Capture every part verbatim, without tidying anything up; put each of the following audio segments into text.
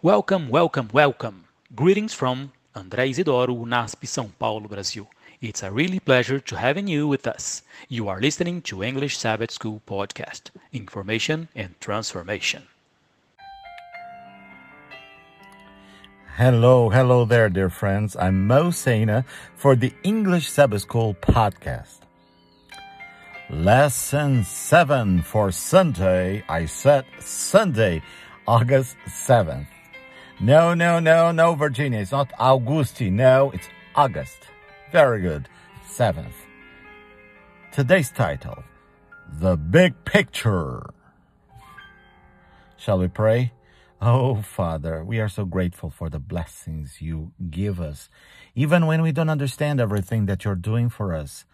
Welcome, welcome, welcome. Greetings from André Isidoro, NASP, São Paulo, Brazil. It's a really pleasure to having you with us. You are listening to English Sabbath School Podcast, Information and Transformation. Hello, hello there, dear friends. I'm Mo Saina for the English Sabbath School Podcast. Lesson seven for Sunday. I said Sunday, August seventh. No, no, no, no, Virginia. It's not Augusti. No, it's August. Very good. seventh. Today's title, The Big Picture. Shall we pray? Oh, Father, we are so grateful for the blessings you give us. Even when we don't understand everything that you're doing for us,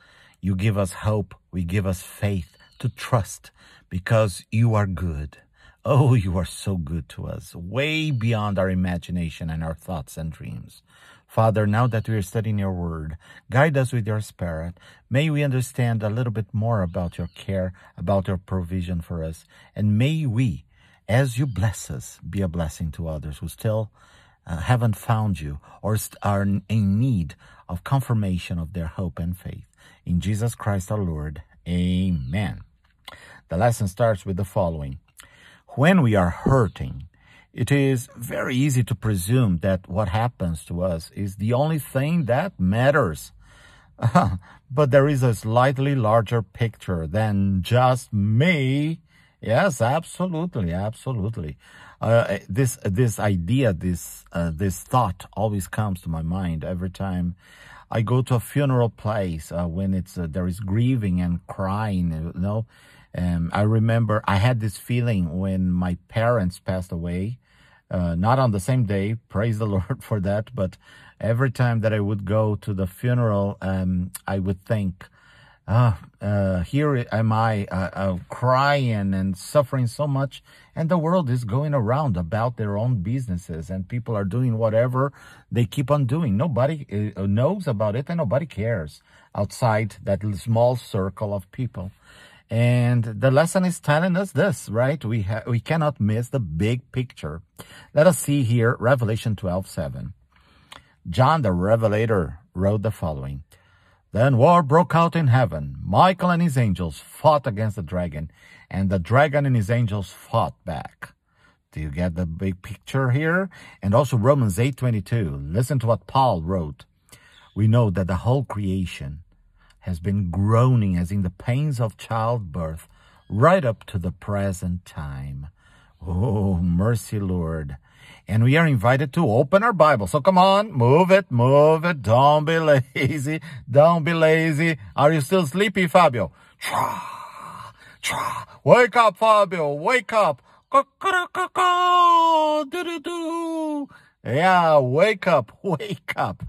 you give us hope. We give us faith to trust because you are good. Oh, you are so good to us, way beyond our imagination and our thoughts and dreams. Father, now that we are studying your word, guide us with your spirit. May we understand a little bit more about your care, about your provision for us. And may we, as you bless us, be a blessing to others who still uh, haven't found you or are in need of confirmation of their hope and faith. In Jesus Christ our Lord, amen. The lesson starts with the following. When we are hurting, it is very easy to presume that what happens to us is the only thing that matters. But there is a slightly larger picture than just me. Yes, absolutely, absolutely. Uh, this this idea, this uh, this thought always comes to my mind every time I go to a funeral place uh, when it's uh, there is grieving and crying, you know. Um, I remember I had this feeling when my parents passed away, uh, not on the same day, praise the Lord for that, but every time that I would go to the funeral, um, I would think, ah, oh, uh, here am I uh, uh, crying and suffering so much, and the world is going around about their own businesses, and people are doing whatever they keep on doing. Nobody uh, knows about it, and nobody cares outside that small circle of people. And the lesson is telling us this, right? We ha we cannot miss the big picture. Let us see here, Revelation twelve seven. John the Revelator wrote the following. Then war broke out in heaven. Michael and his angels fought against the dragon, and the dragon and his angels fought back. Do you get the big picture here? And also Romans eight twenty-two. Listen to what Paul wrote. We know that the whole creation has been groaning as in the pains of childbirth right up to the present time. Oh, mercy, Lord. And we are invited to open our Bible. So come on, move it, move it. Don't be lazy. Don't be lazy. Are you still sleepy, Fabio? Wake up, Fabio. Wake up. Yeah, wake up. Wake up.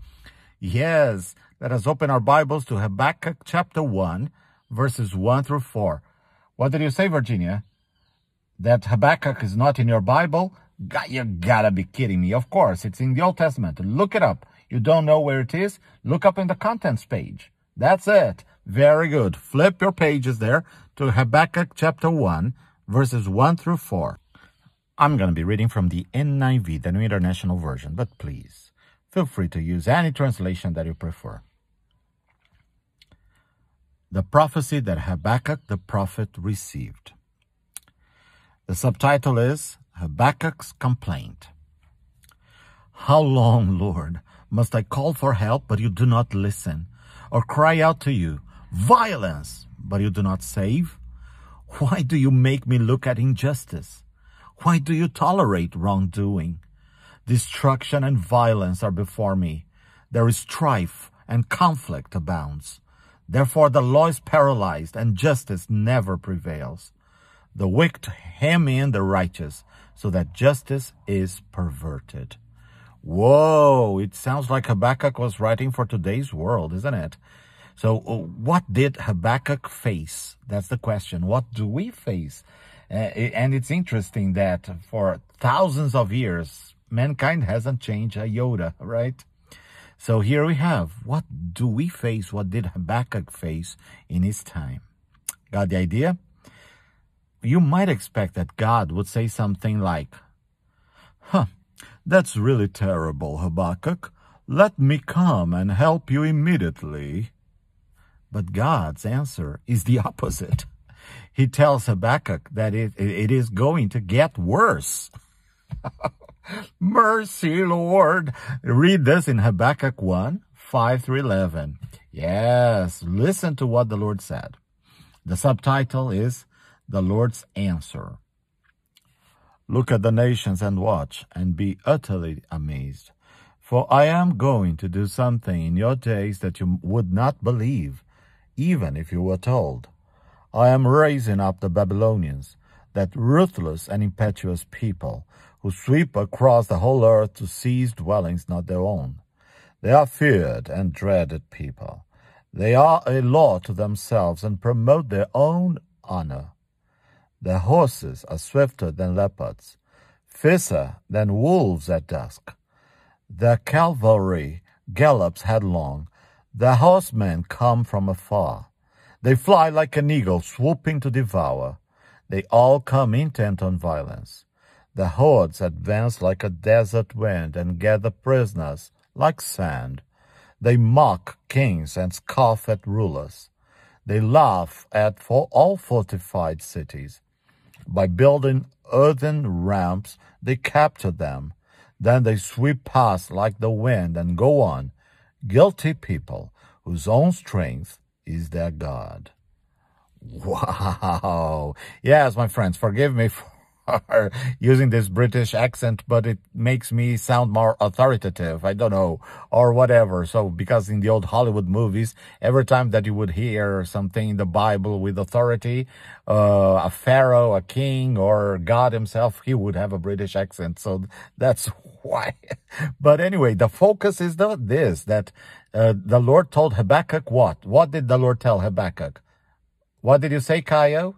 Yes. Let us open our Bibles to Habakkuk chapter one, verses one through four. What did you say, Virginia? That Habakkuk is not in your Bible? God, you gotta be kidding me. Of course, it's in the Old Testament. Look it up. You don't know where it is? Look up in the contents page. That's it. Very good. Flip your pages there to Habakkuk chapter one, verses one through four. I'm going to be reading from the N I V, the New International Version, but please, feel free to use any translation that you prefer. The prophecy that Habakkuk the prophet received. The subtitle is Habakkuk's Complaint. How long, Lord, must I call for help, but you do not listen, or cry out to you, violence, but you do not save? Why do you make me look at injustice? Why do you tolerate wrongdoing? Destruction and violence are before me. There is strife and conflict abounds. Therefore the law is paralyzed and justice never prevails. The wicked hem in the righteous so that justice is perverted. Whoa, it sounds like Habakkuk was writing for today's world, isn't it? So what did Habakkuk face? That's the question. What do we face? Uh, and it's interesting that for thousands of years, mankind hasn't changed a iota, right? So here we have, what do we face? What did Habakkuk face in his time? Got the idea? You might expect that God would say something like, huh, That's really terrible, Habakkuk. Let me come and help you immediately." But God's answer is the opposite. He tells Habakkuk that it, it is going to get worse. Mercy, Lord. Read this in Habakkuk one, five through eleven. Yes, listen to what the Lord said. The subtitle is The Lord's Answer. "Look at the nations and watch and be utterly amazed. For I am going to do something in your days that you would not believe, even if you were told. I am raising up the Babylonians, that ruthless and impetuous people, who sweep across the whole earth to seize dwellings not their own. They are feared and dreaded people. They are a law to themselves and promote their own honor. Their horses are swifter than leopards, fiercer than wolves at dusk. Their cavalry gallops headlong. Their horsemen come from afar. They fly like an eagle, swooping to devour. They all come intent on violence. The hordes advance like a desert wind and gather prisoners like sand. They mock kings and scoff at rulers. They laugh at for all fortified cities. By building earthen ramps, they capture them. Then they sweep past like the wind and go on, guilty people whose own strength is their God." Wow. Yes, my friends, forgive me for using this British accent, but it makes me sound more authoritative, I don't know, or whatever. So, because in the old Hollywood movies, every time that you would hear something in the Bible with authority, uh, a pharaoh, a king, or God himself, he would have a British accent. So that's why. But anyway, the focus is the, this, that uh, the Lord told Habakkuk what? What did the Lord tell Habakkuk? What did you say, Kaio?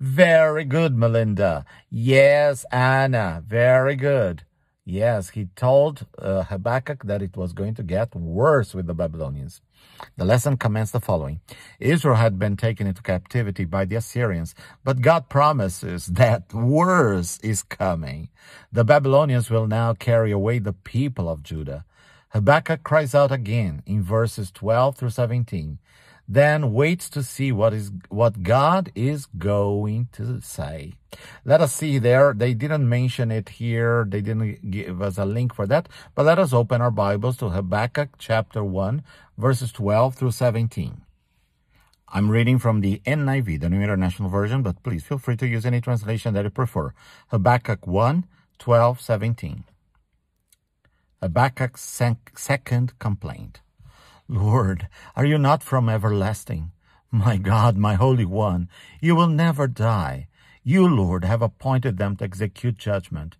Very good, Melinda. Yes, Anna. Very good. Yes, he told uh, Habakkuk that it was going to get worse with the Babylonians. The lesson commenced the following. Israel had been taken into captivity by the Assyrians, but God promises that worse is coming. The Babylonians will now carry away the people of Judah. Habakkuk cries out again in verses twelve through seventeen. Then wait to see what is what God is going to say. Let us see there. They didn't mention it here. They didn't give us a link for that. But let us open our Bibles to Habakkuk chapter one, verses twelve through seventeen. I'm reading from the N I V, the New International Version, but please feel free to use any translation that you prefer. Habakkuk one, twelve, seventeen. Habakkuk's second complaint. "Lord, are you not from everlasting? My God, my Holy One, you will never die. You, Lord, have appointed them to execute judgment.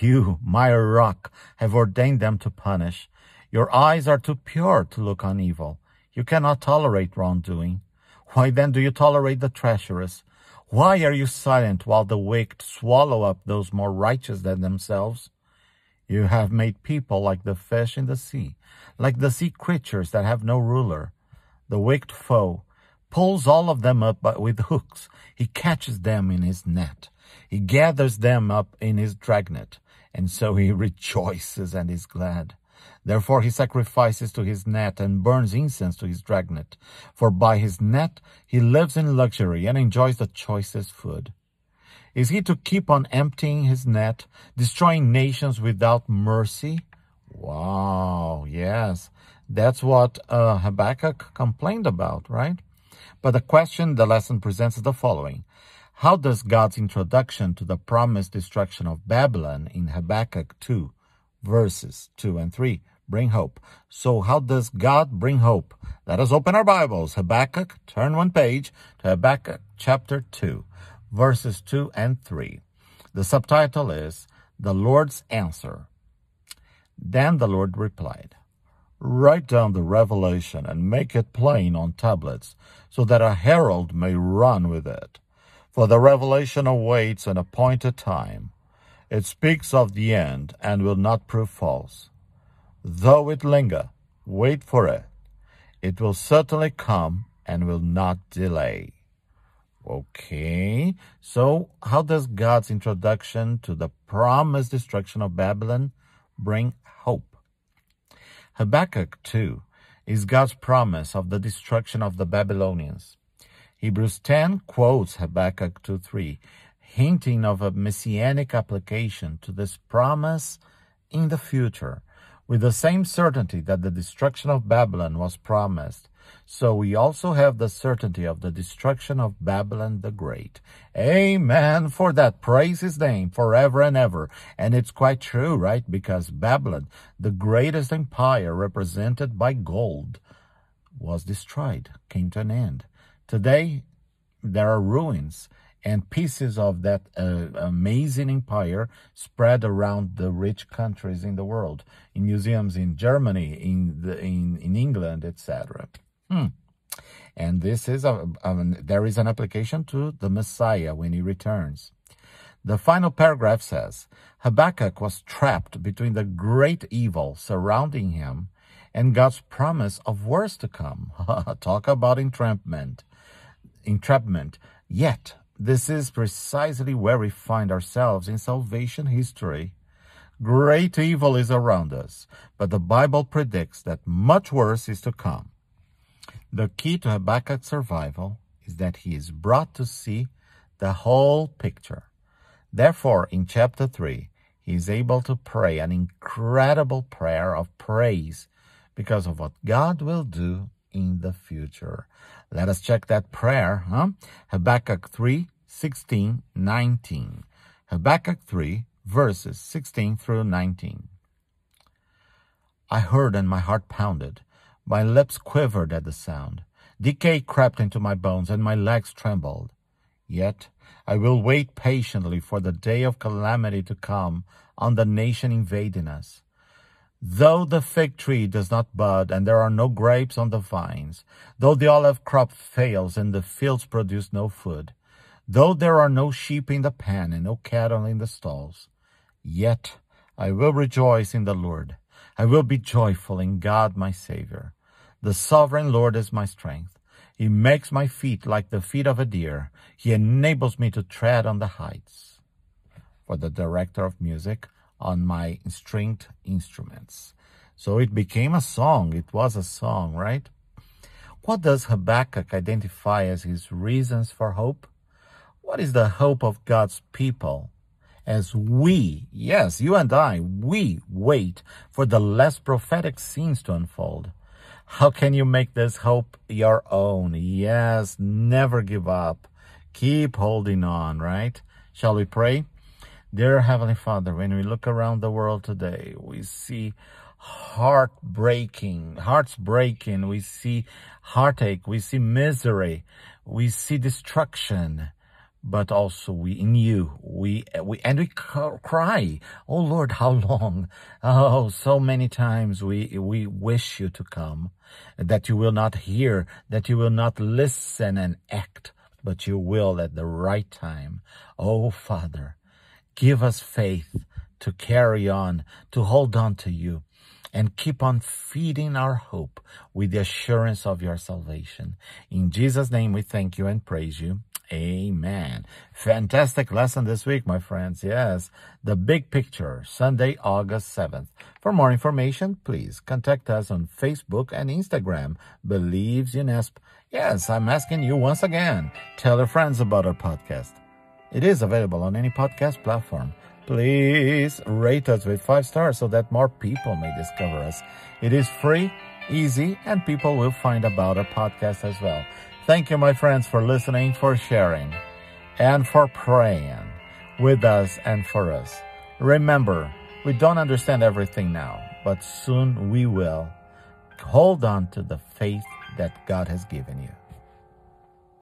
You, my rock, have ordained them to punish. Your eyes are too pure to look on evil. You cannot tolerate wrongdoing. Why then do you tolerate the treacherous? Why are you silent while the wicked swallow up those more righteous than themselves? You have made people like the fish in the sea, like the sea creatures that have no ruler. The wicked foe pulls all of them up with hooks. He catches them in his net. He gathers them up in his dragnet, and so he rejoices and is glad. Therefore he sacrifices to his net and burns incense to his dragnet, for by his net he lives in luxury and enjoys the choicest food. Is he to keep on emptying his net, destroying nations without mercy?" Wow, yes. That's what uh, Habakkuk complained about, right? But the question the lesson presents is the following. How does God's introduction to the promised destruction of Babylon in Habakkuk two, verses two and three, bring hope? So how does God bring hope? Let us open our Bibles. Habakkuk, turn one page to Habakkuk chapter two. Verses two and three. The subtitle is, The Lord's Answer. "Then the Lord replied, Write down the revelation and make it plain on tablets, so that a herald may run with it. For the revelation awaits an appointed time. It speaks of the end and will not prove false. Though it linger, wait for it. It will certainly come and will not delay." Okay, so how does God's introduction to the promised destruction of Babylon bring hope. Habakkuk two is God's promise of the destruction of the Babylonians. Hebrews ten quotes Habakkuk two three, hinting of a messianic application to this promise in the future, with the same certainty that the destruction of Babylon was promised. So we also have the certainty of the destruction of Babylon the Great. Amen for that. Praise his name forever and ever. And it's quite true, right? Because Babylon, the greatest empire represented by gold, was destroyed, came to an end. Today, there are ruins and pieces of that uh, amazing empire spread around the rich countries in the world, in museums in Germany, in the, in, in England, et cetera. Hmm. And this is a, a, there is an application to the Messiah when he returns. The final paragraph says, Habakkuk was trapped between the great evil surrounding him and God's promise of worse to come. Talk about entrapment. Entrapment. Yet, this is precisely where we find ourselves in salvation history. Great evil is around us, but the Bible predicts that much worse is to come. The key to Habakkuk's survival is that he is brought to see the whole picture. Therefore, in chapter three, he is able to pray an incredible prayer of praise because of what God will do in the future. Let us check that prayer, huh? Habakkuk three, sixteen, nineteen. Habakkuk three, verses sixteen through nineteen. I heard and my heart pounded. My lips quivered at the sound. Decay crept into my bones and my legs trembled. Yet I will wait patiently for the day of calamity to come on the nation invading us. Though the fig tree does not bud and there are no grapes on the vines, though the olive crop fails and the fields produce no food, though there are no sheep in the pen and no cattle in the stalls, yet I will rejoice in the Lord. I will be joyful in God my Savior. The sovereign Lord is my strength. He makes my feet like the feet of a deer. He enables me to tread on the heights. For the director of music, on my stringed instruments. So it became a song. It was a song, right? What does Habakkuk identify as his reasons for hope? What is the hope of God's people? As we, yes, you and I, we wait for the less prophetic scenes to unfold. How can you make this hope your own? Yes, never give up. Keep holding on, right? Shall we pray? Dear Heavenly Father, when we look around the world today, we see heartbreaking, hearts breaking. We see heartache. We see misery. We see destruction. But also we, in you, we, we, and we cry, oh Lord, how long? Oh, so many times we, we wish you to come, that you will not hear, that you will not listen and act, but you will at the right time. Oh Father, give us faith to carry on, to hold on to you, and keep on feeding our hope with the assurance of your salvation. In Jesus' name we thank you and praise you. Amen. Fantastic lesson this week, my friends. Yes, the big picture, Sunday, August seventh. For more information, please contact us on Facebook and Instagram, Believes U N E S P. Yes, I'm asking you once again, tell your friends about our podcast. It is available on any podcast platform. Please rate us with five stars so that more people may discover us. It is free, easy, and people will find about our podcast as well. Thank you, my friends, for listening, for sharing, and for praying with us and for us. Remember, we don't understand everything now, but soon we will. Hold on to the faith that God has given you.